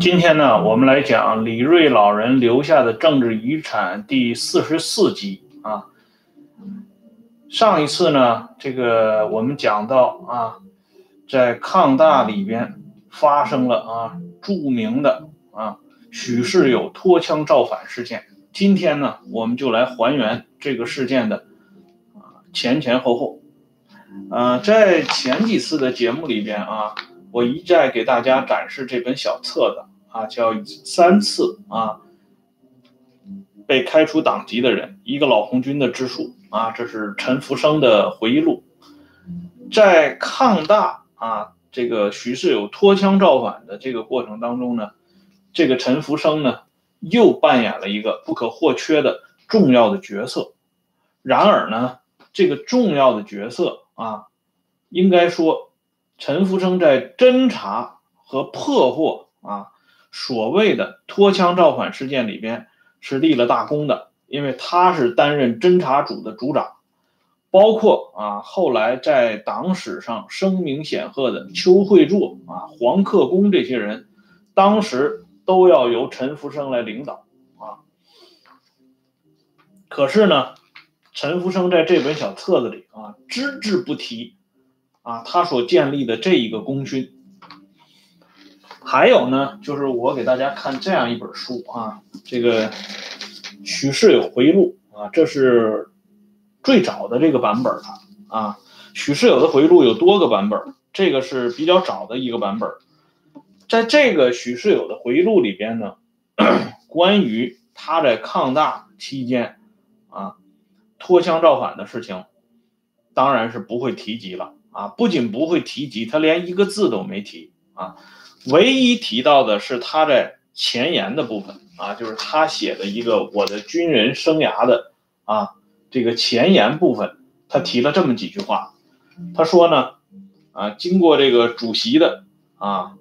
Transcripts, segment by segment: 今天呢，我们来讲李锐老人留下的政治遗产第44集啊。上一次呢，这个我们讲到啊，在抗大里边发生了啊著名的啊许世友脱枪造反事件。今天呢，我们就来还原这个事件的前后后。在前几次的节目里边啊。我一再给大家展示这本小册子啊，叫3次啊被开除党籍的人，一个老红军的支书啊，这是陈福生的回忆录。在抗大啊这个许世友脱枪造反的这个过程当中呢，这个陈福生呢又扮演了一个不可或缺的重要的角色。然而呢，这个重要的角色啊，应该说陈福生在侦查和破获啊所谓的脱枪造反事件里边是立了大功的，因为他是担任侦查组的组长，包括啊后来在党史上声名显赫的邱会作啊、黄克功这些人，当时都要由陈福生来领导啊。可是呢，陈福生在这本小册子里啊只字不提。啊，他所建立的这一个功勋。还有呢，就是我给大家看这样一本书啊，这个许世友回忆录啊，这是最早的这个版本了啊。许世友的回忆录有多个版本，这个是比较早的一个版本。在这个许世友的回忆录里边呢，关于他在抗大期间啊脱枪造反的事情，当然是不会提及了。啊，不仅不会提及，他连一个字都没提啊。唯一提到的是他在前言的部分啊，就是他写的一个我的军人生涯的啊这个前言部分，他提了这么几句话。他说呢，啊，经过这个主席的啊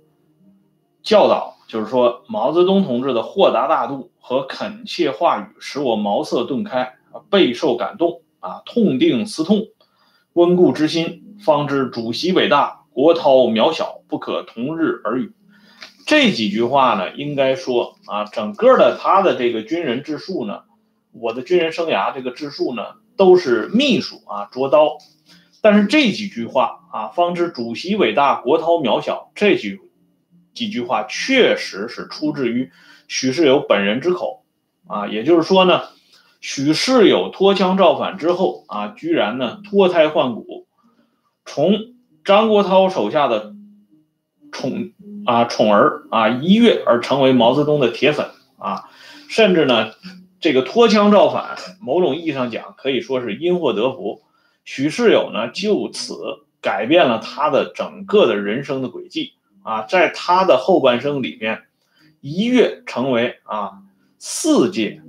教导，就是说毛泽东同志的豁达大度和恳切话语使我茅塞顿开，备受感动啊，痛定思痛，温故知新。方知主席伟大，国焘渺小，不可同日而语。这几句话呢，应该说啊，整个的他的这个军人自述呢，我的军人生涯这个自述呢，都是秘书啊着刀。但是这几句话啊，方知主席伟大，国焘渺小，这几句话确实是出自于许世友本人之口啊。也就是说呢，许世友脱枪造反之后啊，居然呢脱胎换骨。从张国焘手下的宠儿啊一跃而成为毛泽东的铁粉啊，甚至呢这个脱枪造反，某种意义上讲可以说是因祸得福。许世友呢就此改变了他的整个的人生的轨迹啊，在他的后半生里面一跃成为啊4届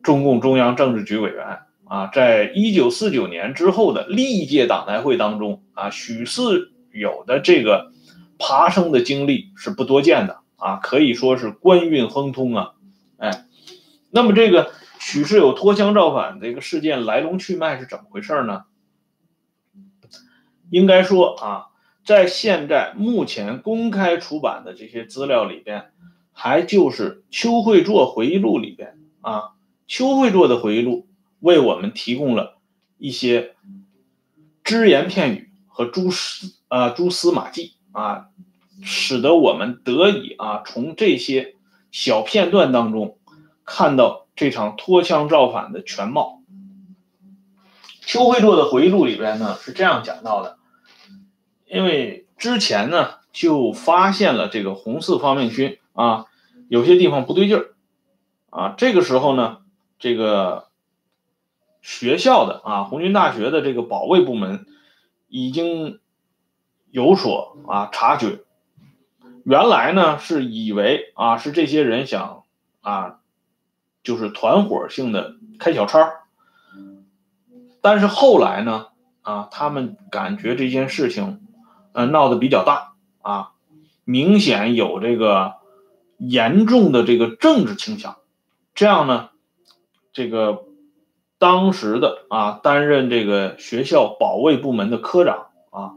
中共中央政治局委员。啊，在1949年之后的历届党代会当中啊，许世友的这个爬升的经历是不多见的啊，可以说是官运亨通啊。哎，那么这个许世友脱枪造反这个事件来龙去脉是怎么回事呢？应该说啊，在现在目前公开出版的这些资料里边，还就是邱会作回忆录里边啊，邱会作的回忆录。为我们提供了一些只言片语和蛛丝马迹啊，使得我们得以啊从这些小片段当中看到这场脱枪造反的全貌。邱会作的回忆录里边呢是这样讲到的，因为之前呢就发现了这个红四方面军啊有些地方不对劲儿啊，这个时候呢这个。学校的啊，红军大学的这个保卫部门已经有所啊察觉。原来呢是以为啊是这些人想啊就是团伙性的开小差，但是后来呢啊他们感觉这件事情闹得比较大啊，明显有这个严重的这个政治倾向。这样呢，这个。当时的啊，担任这个学校保卫部门的科长啊，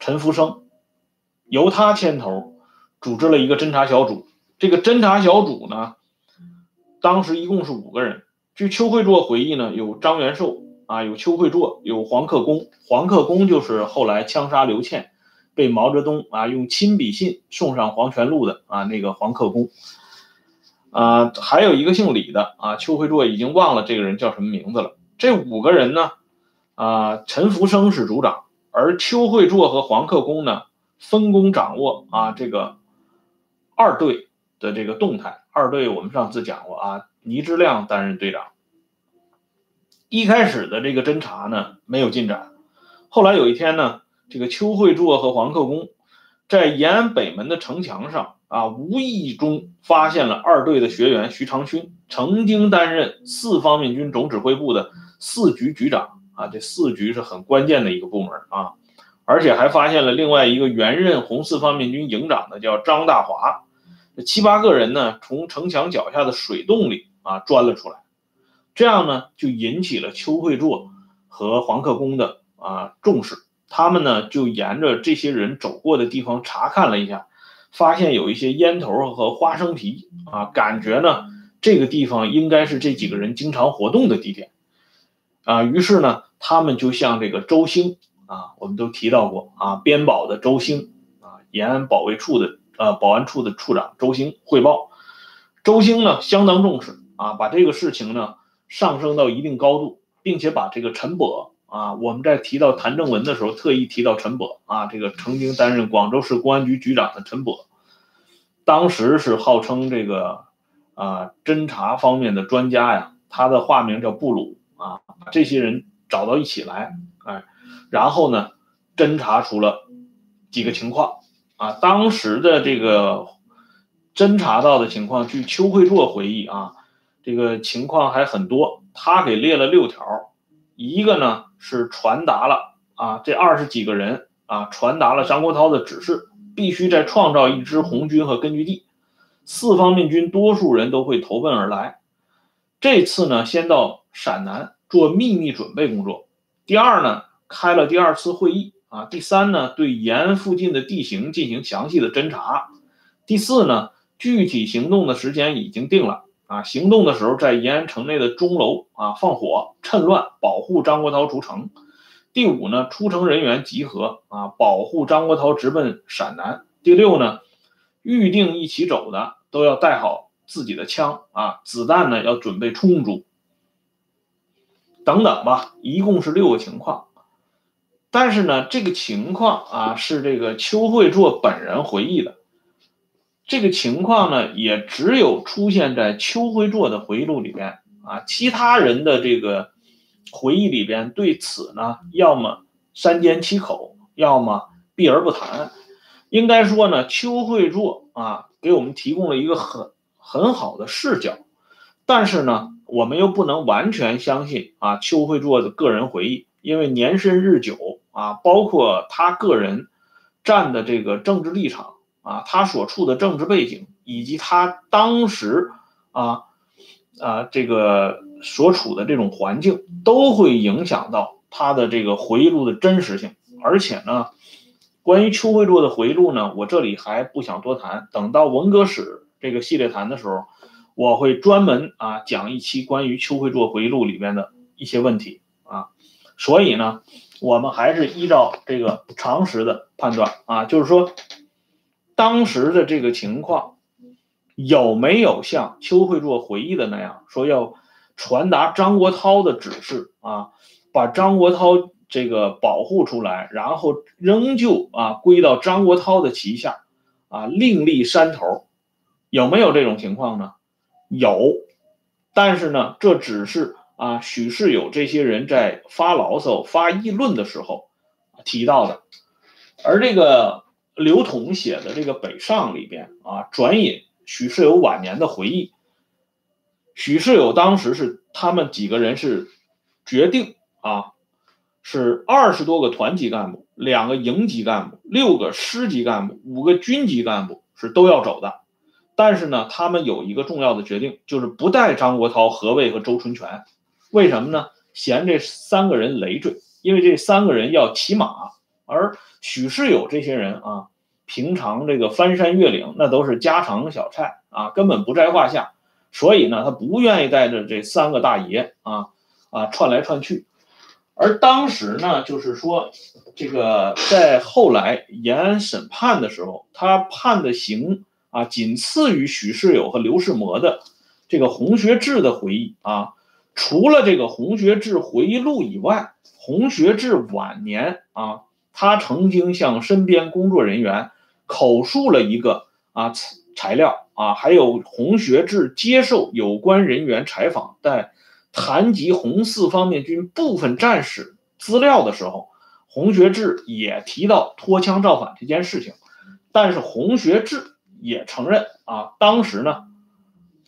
陈福生，由他牵头组织了一个侦查小组。这个侦查小组呢，当时一共是5个人。据邱会作回忆呢，有张元寿啊，有邱会作，有黄克功。黄克功就是后来枪杀刘倩，被毛泽东啊用亲笔信送上黄泉路的啊那个黄克功。啊，还有一个姓李的啊，邱会作已经忘了这个人叫什么名字了。这5个人呢，啊，陈福生是组长，而邱会作和黄克功呢分工掌握啊这个二队的这个动态。二队我们上次讲过啊，倪之亮担任队长。一开始的这个侦查呢没有进展，后来有一天呢，这个邱会作和黄克功在延安北门的城墙上啊，无意中发现了二队的学员徐长勋，曾经担任4方面军总指挥部的4局局长啊，这4局是很关键的一个部门啊，而且还发现了另外一个原任红4方面军营长的叫张大华。这7、8个人呢，从城墙脚下的水洞里啊钻了出来，这样呢就引起了邱会作和黄克功的啊重视，他们呢就沿着这些人走过的地方查看了一下。发现有一些烟头和花生皮啊，感觉呢这个地方应该是这几个人经常活动的地点啊。于是呢他们就向这个周兴啊，我们都提到过啊，编保的周兴啊，延安保卫处的保安处的处长周兴汇报。周兴呢相当重视啊，把这个事情呢上升到一定高度，并且把这个陈跛啊，我们在提到谭正文的时候特意提到陈跛啊，这个曾经担任广州市公安局局长的陈跛，当时是号称这个侦查方面的专家呀，他的化名叫布鲁啊，把这些人找到一起来，哎，然后呢侦查出了几个情况啊，当时的这个侦查到的情况，据邱会作回忆啊，这个情况还很多，他给列了6条。一个呢是传达了啊，这20几个人啊传达了张国焘的指示，必须再创造一支红军和根据地，4方面军多数人都会投奔而来。这次呢先到陕南做秘密准备工作。第二呢开了第2次会议啊。第三呢对延安附近的地形进行详细的侦查。第四呢具体行动的时间已经定了。啊，行动的时候在延安城内的钟楼啊放火，趁乱保护张国焘出城。第5呢，出城人员集合啊，保护张国焘直奔陕南。第6呢，预定一起走的都要带好自己的枪啊，子弹呢要准备充足。等等吧，一共是6个情况。但是呢，这个情况啊是这个邱会作本人回忆的。这个情况呢也只有出现在邱会作的回忆录里边啊，其他人的这个回忆里边对此呢要么三缄其口，要么避而不谈。应该说呢，邱会作啊给我们提供了一个很好的视角，但是呢我们又不能完全相信啊邱会作的个人回忆，因为年深日久啊，包括他个人站的这个政治立场啊，他所处的政治背景，以及他当时这个所处的这种环境，都会影响到他的这个回忆录的真实性。而且呢，关于邱会作的回忆录呢，我这里还不想多谈，等到文革史这个系列谈的时候，我会专门啊讲一期关于邱会作回忆录里面的一些问题啊。所以呢，我们还是依照这个常识的判断啊，就是说当时的这个情况有没有像邱会作回忆的那样说要传达张国焘的指示啊，把张国焘这个保护出来，然后仍旧啊归到张国焘的旗下啊，另立山头，有没有这种情况呢？有，但是呢这只是啊许世友这些人在发牢骚发议论的时候提到的。而这个刘同写的这个北上里边啊，转引许世友晚年的回忆。许世友当时是他们几个人是决定啊，是20多个团级干部、2个营级干部、6个师级干部、5个军级干部是都要走的。但是呢他们有一个重要的决定，就是不带张国焘、何卫和周纯全。为什么呢？嫌这3个人累赘，因为这3个人要骑马而许世友这些人啊，平常这个翻山越岭那都是家常小菜啊，根本不在话下。所以呢，他不愿意带着这三个大爷啊串来串去。而当时呢，就是说这个在后来延安审判的时候，他判的刑啊，仅次于许世友和刘世谟的这个洪学智的回忆啊。除了这个洪学智回忆录以外，洪学智晚年啊，他曾经向身边工作人员口述了一个材料啊，还有洪学智接受有关人员采访，在谈及红四方面军部分战史资料的时候，洪学智也提到脱枪造反这件事情。但是洪学智也承认啊，当时呢，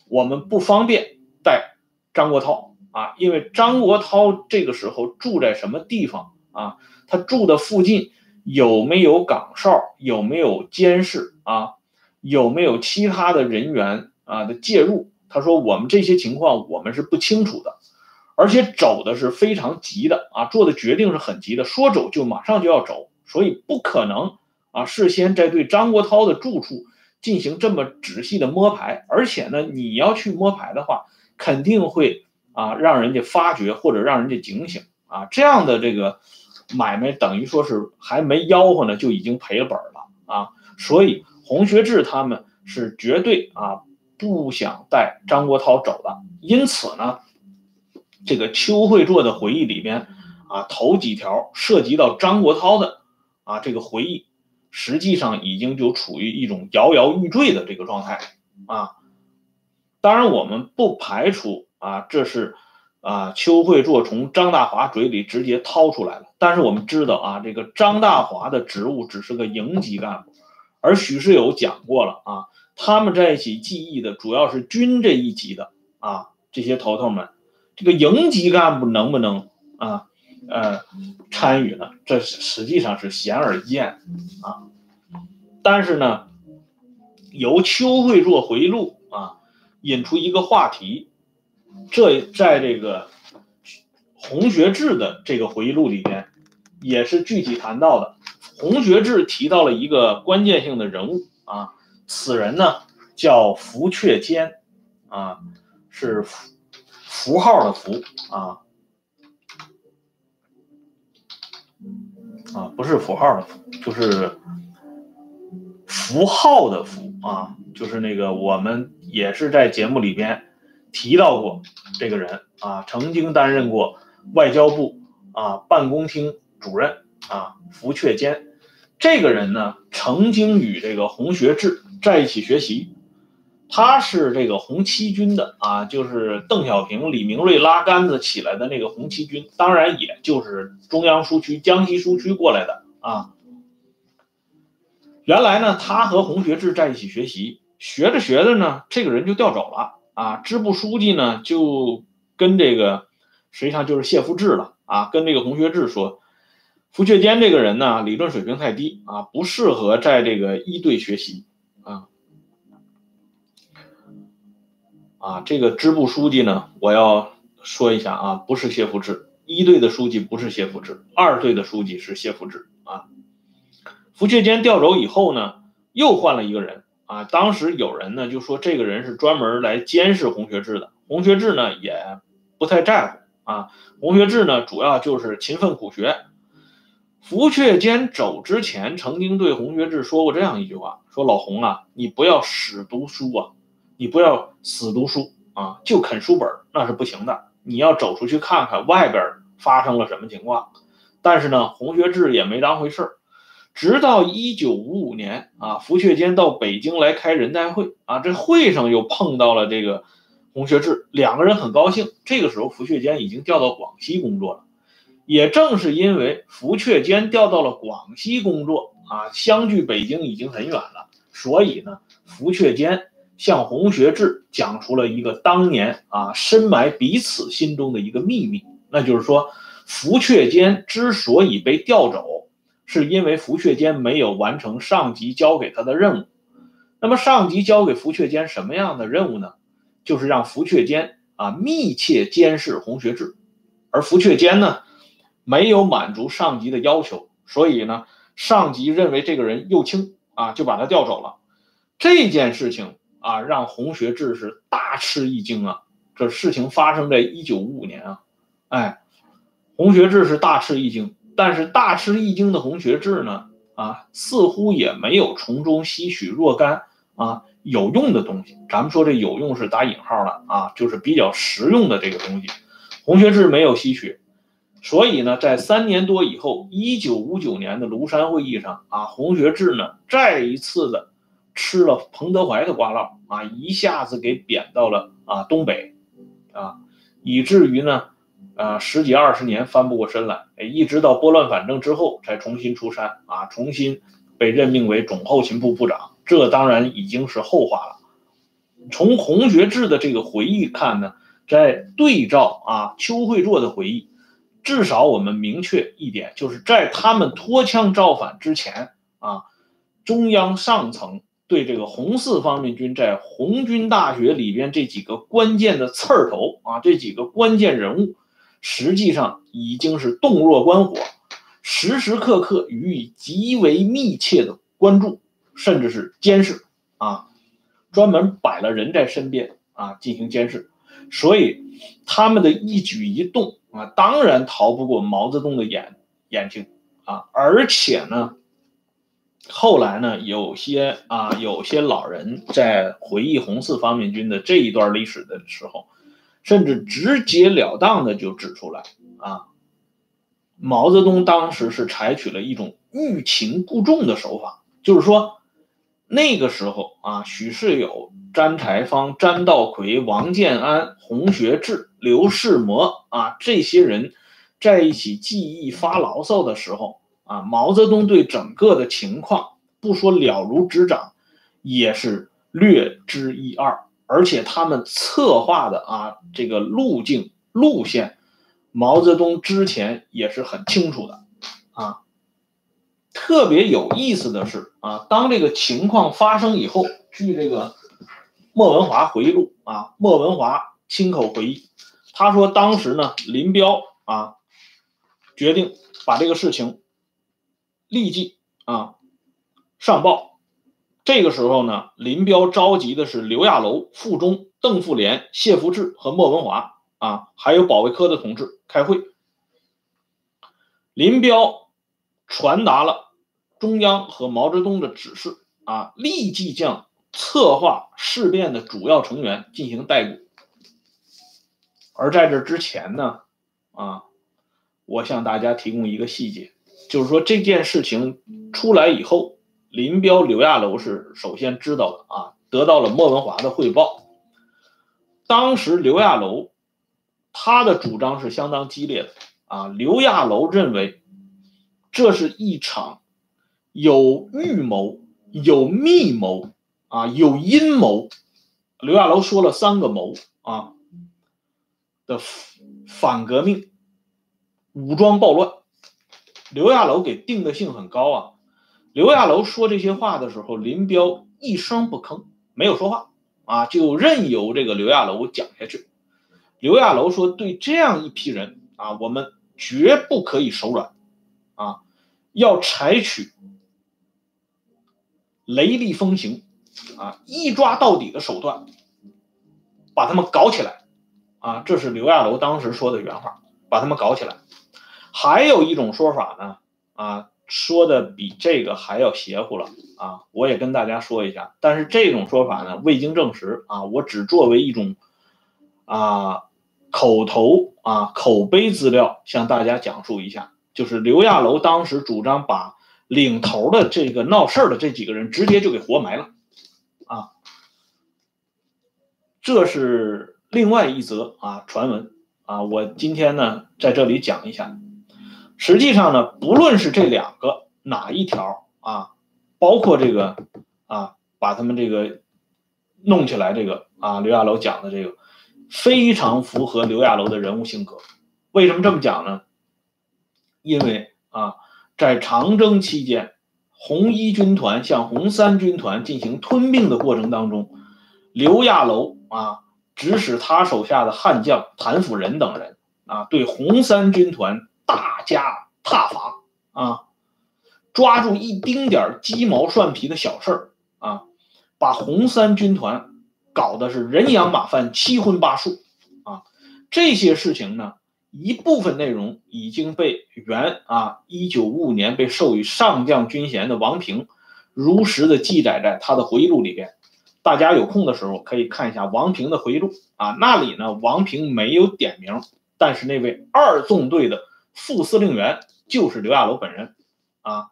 我们不方便带张国焘啊，因为张国焘这个时候住在什么地方啊？他住的附近有没有岗哨？有没有监视啊？有没有其他的人员啊的介入？他说我们这些情况我们是不清楚的，而且走的是非常急的啊，做的决定是很急的，说走就马上就要走，所以不可能啊事先在对张国焘的住处进行这么仔细的摸排，而且呢，你要去摸排的话，肯定会啊让人家发觉或者让人家警醒啊，这样的这个买卖等于说是还没吆喝呢就已经赔了本了啊，所以洪学智他们是绝对啊不想带张国焘走的。因此呢，这个邱会作的回忆里边啊，头几条涉及到张国焘的啊这个回忆，实际上已经就处于一种摇摇欲坠的这个状态啊。当然，我们不排除啊这是啊邱会作从张大华嘴里直接掏出来了，但是我们知道啊，这个张大华的职务只是个营级干部。而许世友讲过了啊，他们在一起记忆的主要是军这一级的啊，这些头头们，这个营级干部能不能啊参与呢？这实际上是显而易见啊。但是呢，由邱会作回忆录啊引出一个话题，这在这个洪学智的这个回忆录里面也是具体谈到的。洪学智提到了一个关键性的人物啊，此人呢叫符鹊坚啊，是符号的符啊，不是符号的符，就是符号的符啊，就是那个我们也是在节目里边提到过这个人啊，曾经担任过外交部啊办公厅主任啊，符鹊坚。这个人呢，曾经与这个洪学智在一起学习，他是这个红七军的啊，就是邓小平、李明瑞拉杆子起来的那个红七军，当然也就是中央苏区、江西苏区过来的啊。原来呢，他和洪学智在一起学习，学着学着呢，这个人就调走了啊，支部书记呢就跟这个实际上就是谢富治了啊，跟这个洪学智说。符鹊坚这个人呢，理论水平太低啊，不适合在这个一队学习啊。这个支部书记呢，我要说一下啊，不是谢富治，一队的书记不是谢富治，二队的书记是谢富治啊。符鹊坚调走以后呢，又换了一个人啊。当时有人呢就说这个人是专门来监视洪学智的，洪学智呢也不太在乎啊。洪学智呢主要就是勤奋苦学。符鹊坚走之前曾经对洪学智说过这样一句话，说老洪啊，你不要死读书啊，你不要死读书啊，就啃书本那是不行的，你要走出去看看外边发生了什么情况。但是呢，洪学智也没当回事，直到1955年啊，符鹊坚到北京来开人代会啊，这会上又碰到了这个洪学智，两个人很高兴。这个时候符鹊坚已经调到广西工作了。也正是因为符鹊坚调到了广西工作啊，相距北京已经很远了，所以呢，符鹊坚向洪学智讲出了一个当年啊深埋彼此心中的一个秘密，那就是说，符鹊坚之所以被调走，是因为符鹊坚没有完成上级交给他的任务。那么上级交给符鹊坚什么样的任务呢？就是让符鹊坚啊密切监视洪学智，而符鹊坚呢没有满足上级的要求所以呢，上级认为这个人右倾啊，就把他调走了。这件事情啊，让洪学智是大吃一惊啊。这事情发生在1955年啊，哎，洪学智是大吃一惊。但是大吃一惊的洪学智呢，啊，似乎也没有从中吸取若干啊有用的东西。咱们说这有用是打引号了啊，就是比较实用的这个东西，洪学智没有吸取。所以呢，在3年多以后，1959年的庐山会议上啊，洪学智呢再一次的吃了彭德怀的瓜烙啊，一下子给贬到了啊东北啊，以至于呢十几二十年翻不过身来，一直到拨乱反正之后才重新出山啊，重新被任命为总后勤部部长。这当然已经是后话了。从洪学智的这个回忆看呢，在对照啊邱会作的回忆，至少我们明确一点，就是在他们脱枪造反之前啊，中央上层对这个红四方面军在红军大学里边这几个关键的刺儿头啊，这几个关键人物，实际上已经是洞若观火，时时刻刻予以极为密切的关注，甚至是监视啊，专门摆了人在身边啊进行监视。所以他们的一举一动啊，当然逃不过毛泽东的眼睛啊。而且呢，后来呢，有些老人在回忆红四方面军的这一段历史的时候，甚至直截了当的就指出来啊，毛泽东当时是采取了一种欲擒故纵的手法，就是说那个时候啊，许世友、詹才芳、詹道奎、王建安、洪学智、刘世谟啊，这些人在一起记忆发牢骚的时候啊，毛泽东对整个的情况不说了如指掌，也是略知一二。而且他们策划的啊这个路径路线，毛泽东之前也是很清楚的啊。特别有意思的是啊，当这个情况发生以后，据这个莫文华回忆录啊，莫文华亲口回忆，他说当时呢，林彪啊决定把这个事情立即啊上报。这个时候呢，林彪召集的是刘亚楼、傅忠、邓复濂、谢福治和莫文华啊，还有保卫科的同志开会。林彪传达了中央和毛泽东的指示啊，立即将策划事变的主要成员进行逮捕。而在这之前呢，啊，我向大家提供一个细节，就是说这件事情出来以后，林彪、刘亚楼是首先知道的啊，得到了莫文华的汇报。当时刘亚楼他的主张是相当激烈的啊，刘亚楼认为这是一场有预谋、有密谋啊、有阴谋，刘亚楼说了3个谋啊的反革命、武装暴乱。刘亚楼给定的性很高啊。刘亚楼说这些话的时候，林彪一声不吭，没有说话啊，就任由这个刘亚楼讲下去。刘亚楼说，对这样一批人啊，我们绝不可以手软啊，要采取雷厉风行啊，一抓到底的手段把他们搞起来啊，这是刘亚楼当时说的原话，把他们搞起来。还有一种说法呢啊，说的比这个还要邪乎了啊！我也跟大家说一下，但是这种说法呢未经证实啊，我只作为一种啊口头啊口碑资料向大家讲述一下，就是刘亚楼当时主张把领头的这个闹事儿的这几个人直接就给活埋了啊，这是另外一则啊传闻啊，我今天呢在这里讲一下。实际上呢，不论是这两个哪一条啊，包括这个啊，把他们这个弄起来这个啊，刘亚楼讲的这个非常符合刘亚楼的人物性格。为什么这么讲呢？因为啊，在长征期间，红一军团向红三军团进行吞并的过程当中，刘亚楼啊指使他手下的悍将谭辅仁等人啊，对红三军团大加挞伐啊，抓住一丁点鸡毛蒜皮的小事儿啊，把红三军团搞得是人仰马翻，七荤八素啊。这些事情呢，一部分内容已经被原1955年被授予上将军衔的王平如实的记载在他的回忆录里边。大家有空的时候可以看一下王平的回忆录啊，那里呢，王平没有点名，但是那位二纵队的副司令员就是刘亚楼本人啊。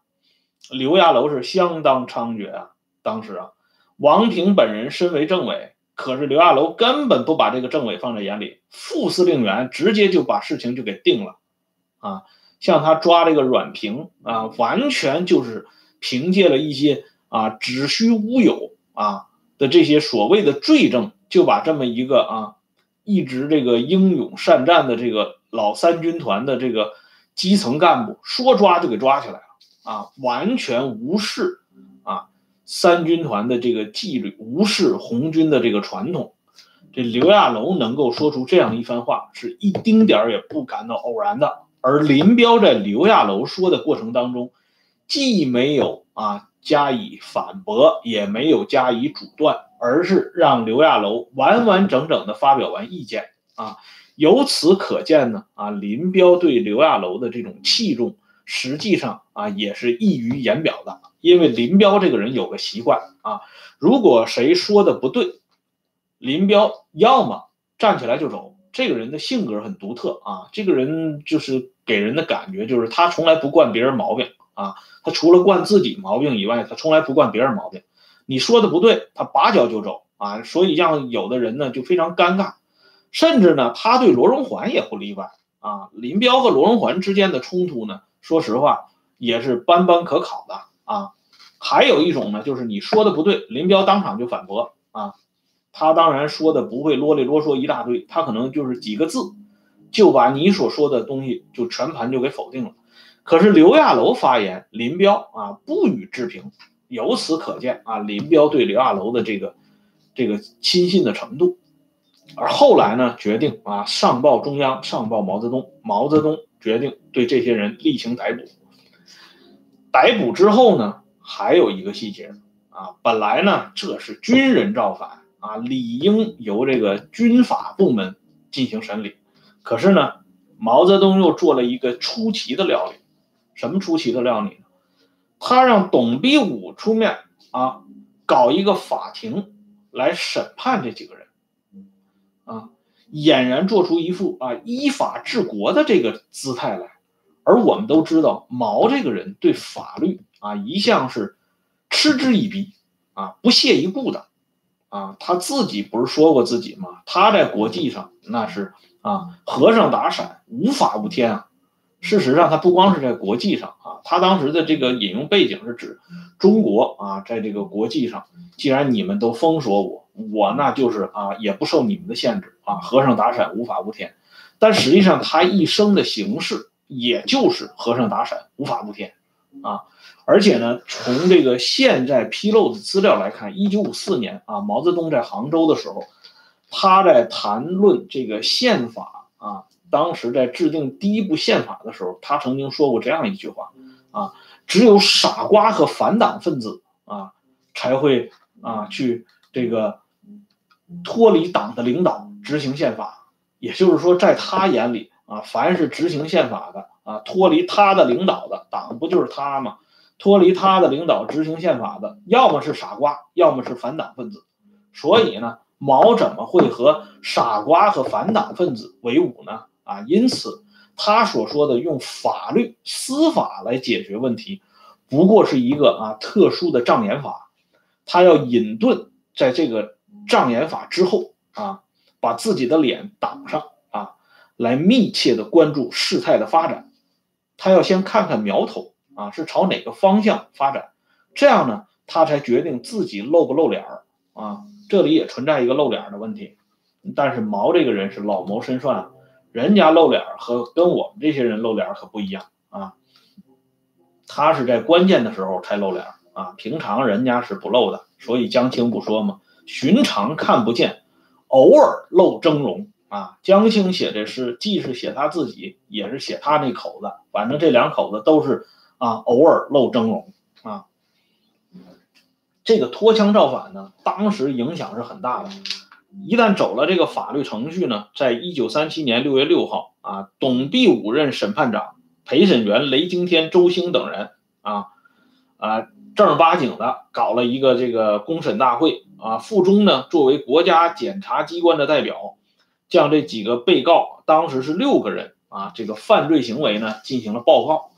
刘亚楼是相当猖獗啊，当时啊，王平本人身为政委，可是刘亚楼根本不把这个政委放在眼里，副司令员直接就把事情就给定了啊。像他抓这个阮平啊，完全就是凭借了一些啊子虚乌有啊的这些所谓的罪证，就把这么一个一直这个英勇善战的这个老三军团的这个基层干部说抓就给抓起来了啊，完全无视啊三军团的这个纪律，无视红军的这个传统。这刘亚楼能够说出这样一番话，是一丁点儿也不感到偶然的。而林彪在刘亚楼说的过程当中，既没有加以反驳，也没有加以阻断，而是让刘亚楼完完整整的发表完意见啊。由此可见呢，林彪对刘亚楼的这种器重，实际上也是溢于言表的。因为林彪这个人有个习惯如果谁说的不对，林彪要么站起来就走。这个人的性格很独特这个人就是给人的感觉就是他从来不惯别人毛病。他除了惯自己毛病以外，他从来不惯别人毛病。你说的不对，他拔脚就走所以让有的人呢就非常尴尬。甚至呢，他对罗荣桓也不例外林彪和罗荣桓之间的冲突呢，说实话也是斑斑可考的还有一种呢，就是你说的不对，林彪当场就反驳他当然说的不会啰里啰嗦一大堆，他可能就是几个字就把你所说的东西就全盘就给否定了。可是刘亚楼发言，林彪不予置评。由此可见林彪对刘亚楼的这个亲信的程度。而后来呢，决定上报中央，上报毛泽东。毛泽东决定对这些人厉行逮捕。逮捕之后呢，还有一个细节本来呢这是军人造反理应由这个军法部门进行审理。可是呢，毛泽东又做了一个出奇的料理。什么出奇的料理呢？他让董必武出面搞一个法庭来审判这几个人俨然做出一副依法治国的这个姿态来。而我们都知道，毛这个人对法律一向是嗤之以鼻不屑一顾的他自己不是说过自己吗？他在国际上那是和尚打伞，无法无天事实上他不光是在国际上他当时的这个引用背景是指中国在这个国际上，既然你们都封锁我，我那就是也不受你们的限制和尚打伞，无法无天。但实际上他一生的形式也就是和尚打伞，无法无天而且呢，从这个现在披露的资料来看，1954年毛泽东在杭州的时候，他在谈论这个宪法当时在制定第一部宪法的时候，他曾经说过这样一句话只有傻瓜和反党分子才会去这个脱离党的领导执行宪法。也就是说，在他眼里凡是执行宪法的脱离他的领导的，党不就是他吗？脱离他的领导执行宪法的，要么是傻瓜，要么是反党分子。所以呢，毛怎么会和傻瓜和反党分子为伍呢？因此他所说的用法律司法来解决问题，不过是一个特殊的障眼法。他要隐遁在这个障眼法之后把自己的脸挡上来密切的关注事态的发展。他要先看看苗头是朝哪个方向发展，这样呢他才决定自己露不露脸这里也存在一个露脸的问题。但是毛这个人是老谋深算人家露脸和跟我们这些人露脸可不一样他是在关键的时候才露脸平常人家是不露的。所以江青不说嘛，寻常看不见，偶尔露峥嵘江青写这诗，既是写他自己，也是写他那口子。反正这两口子都是啊，偶尔露峥嵘啊。这个脱枪造反呢，当时影响是很大的。一旦走了这个法律程序呢，在1937年6月6号啊，董必武任审判长，陪审员雷惊天、周兴等人啊，正儿八经的搞了一个这个公审大会啊，傅忠呢作为国家检察机关的代表，将这几个被告，当时是6个人啊，这个犯罪行为呢进行了报告。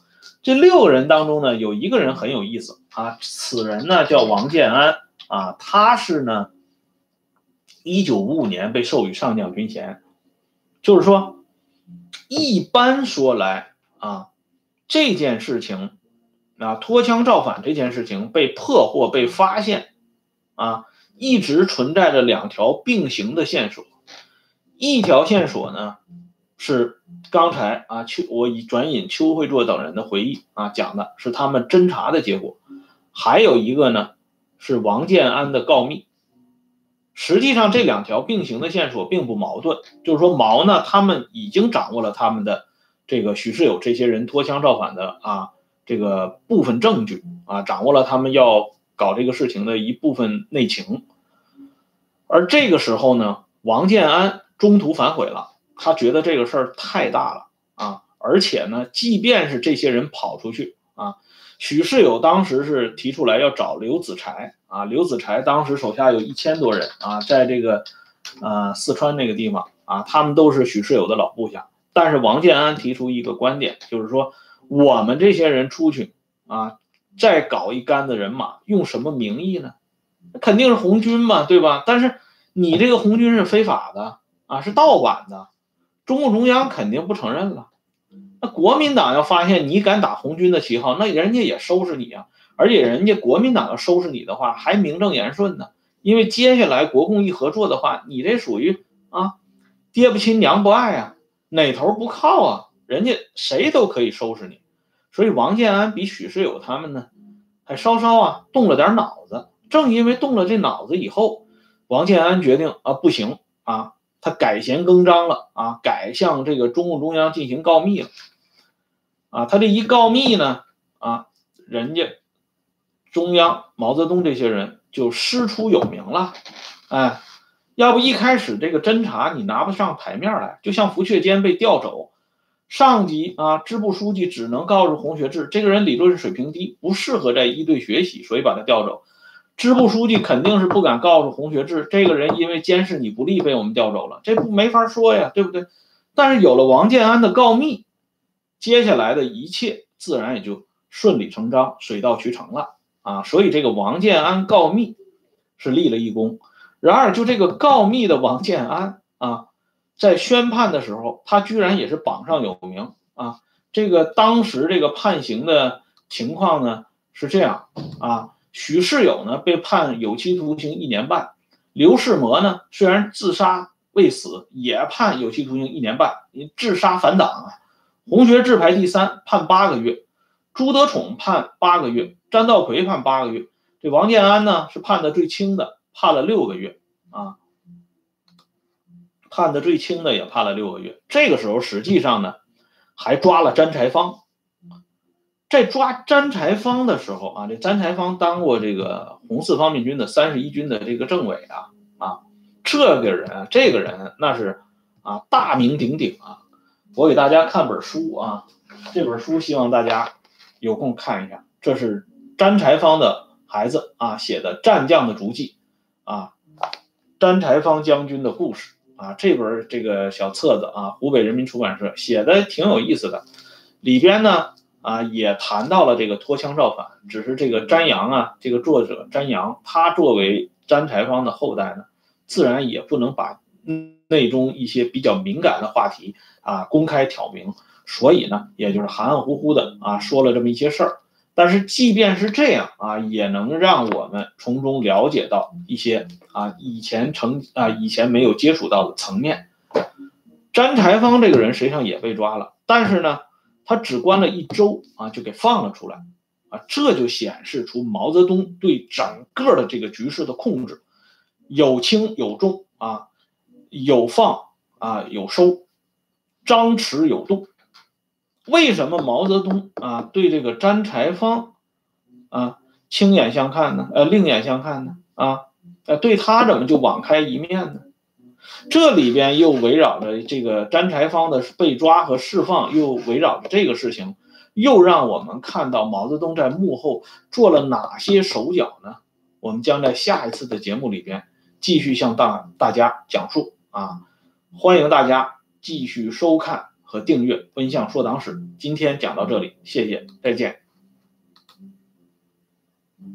这6个人当中呢，有1个人很有意思啊，此人呢叫王建安啊，他是呢1955年被授予上将军衔。就是说一般说来啊，这件事情啊，脱枪造反这件事情被破获被发现啊，一直存在着2条并行的线索。一条线索呢是刚才啊，我转引邱会作等人的回忆啊，讲的是他们侦查的结果。还有一个呢是王建安的告密。实际上这2条并行的线索并不矛盾，就是说毛呢他们已经掌握了他们的这个许世友这些人脱枪造反的啊这个部分证据啊，掌握了他们要搞这个事情的一部分内情。而这个时候呢，王建安中途反悔了，他觉得这个事儿太大了啊，而且呢即便是这些人跑出去啊，许世友当时是提出来要找刘子柴啊，刘子柴当时手下有1000多人啊，在这个四川那个地方啊，他们都是许世友的老部下。但是王建安提出一个观点，就是说我们这些人出去啊，再搞一杆子人马，用什么名义呢？肯定是红军嘛，对吧？但是你这个红军是非法的啊，是盗版的，中共中央肯定不承认了。那国民党要发现你敢打红军的旗号，那人家也收拾你啊。而且人家国民党要收拾你的话，还名正言顺呢。因为接下来国共一合作的话，你这属于啊，爹不亲娘不爱啊，哪头不靠啊，人家谁都可以收拾你。所以王建安比许世友他们呢还稍稍啊动了点脑子。正因为动了这脑子以后，王建安决定啊，不行啊，他改弦更张了啊，改向这个中共中央进行告密了啊。他这一告密呢啊，人家中央毛泽东这些人就师出有名了。哎，要不一开始这个侦查你拿不上台面来，就像福阙坚被调走，上级啊，支部书记只能告诉洪学智，这个人理论水平低，不适合在一队学习，所以把他调走。支部书记肯定是不敢告诉洪学智，这个人因为监视你不力被我们调走了，这不没法说呀，对不对？但是有了王建安的告密，接下来的一切自然也就顺理成章，水到渠成了啊。所以这个王建安告密是立了一功。然而就这个告密的王建安啊，在宣判的时候，他居然也是榜上有名啊！这个当时这个判刑的情况呢是这样啊，许世友呢被判有期徒刑1年半，刘世谟呢虽然自杀未死，也判有期徒刑1年半，自杀反党啊。洪学智排第3，判8个月，朱德宠判8个月，詹道奎判8个月，这王建安呢是判的最轻的，判了6个月啊。判的最轻的也判了6个月。这个时候实际上呢还抓了詹柴芳。在抓詹柴芳的时候啊，这詹柴芳当过这个红四方面军的31军的这个政委啊，这个人那是啊大名鼎鼎啊。我给大家看本书啊，这本书希望大家有空看一下，这是詹柴芳的孩子啊写的《战将的足迹》啊，詹柴芳将军的故事。啊，这本这个小册子啊，湖北人民出版社写的挺有意思的，里边呢啊也谈到了这个脱枪造反，只是这个詹阳啊，这个作者詹阳，他作为詹柴芳的后代呢，自然也不能把内中一些比较敏感的话题啊公开挑明，所以呢，也就是含含糊糊的啊说了这么一些事儿。但是即便是这样啊，也能让我们从中了解到一些啊以前没有接触到的层面。詹柴芳这个人实际上也被抓了，但是呢他只关了1周啊就给放了出来啊，这就显示出毛泽东对整个的这个局势的控制，有轻有重啊，有放啊有收，张弛有度。为什么毛泽东啊对这个詹柴芳啊另眼相看呢？对他怎么就网开一面呢？这里边又围绕着这个詹柴芳的被抓和释放，又围绕着这个事情，又让我们看到毛泽东在幕后做了哪些手脚呢？我们将在下一次的节目里边继续向大家讲述啊！欢迎大家继续收看和订阅《温相说党史》，今天讲到这里，谢谢，再见。